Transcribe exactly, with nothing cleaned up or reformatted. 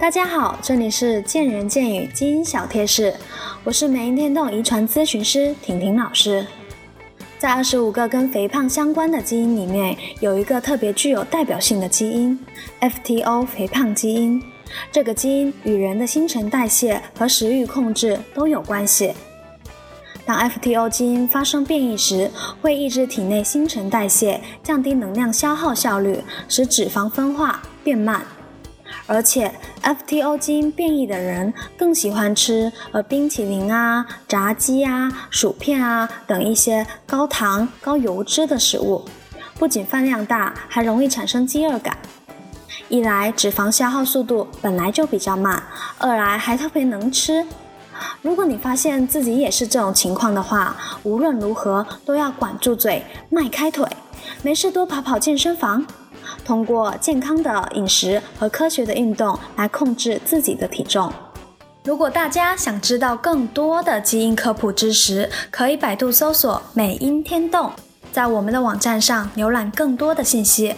大家好，这里是见人见语基因小贴士，我是美因电动遗传咨询师婷婷老师。在二十五个跟肥胖相关的基因里面，有一个特别具有代表性的基因 F T O 肥胖基因。这个基因与人的新陈代谢和食欲控制都有关系。当 F T O 基因发生变异时，会抑制体内新陈代谢，降低能量消耗效率，使脂肪分化变慢。而且 F T O 基因变异的人更喜欢吃呃冰淇淋啊、炸鸡啊、薯片啊等一些高糖高油脂的食物，不仅饭量大，还容易产生饥饿感。一来脂肪消耗速度本来就比较慢，二来还特别能吃。如果你发现自己也是这种情况的话，无论如何都要管住嘴，迈开腿，没事多跑跑健身房，通过健康的饮食和科学的运动来控制自己的体重。如果大家想知道更多的基因科普知识，可以百度搜索美因天动，在我们的网站上浏览更多的信息。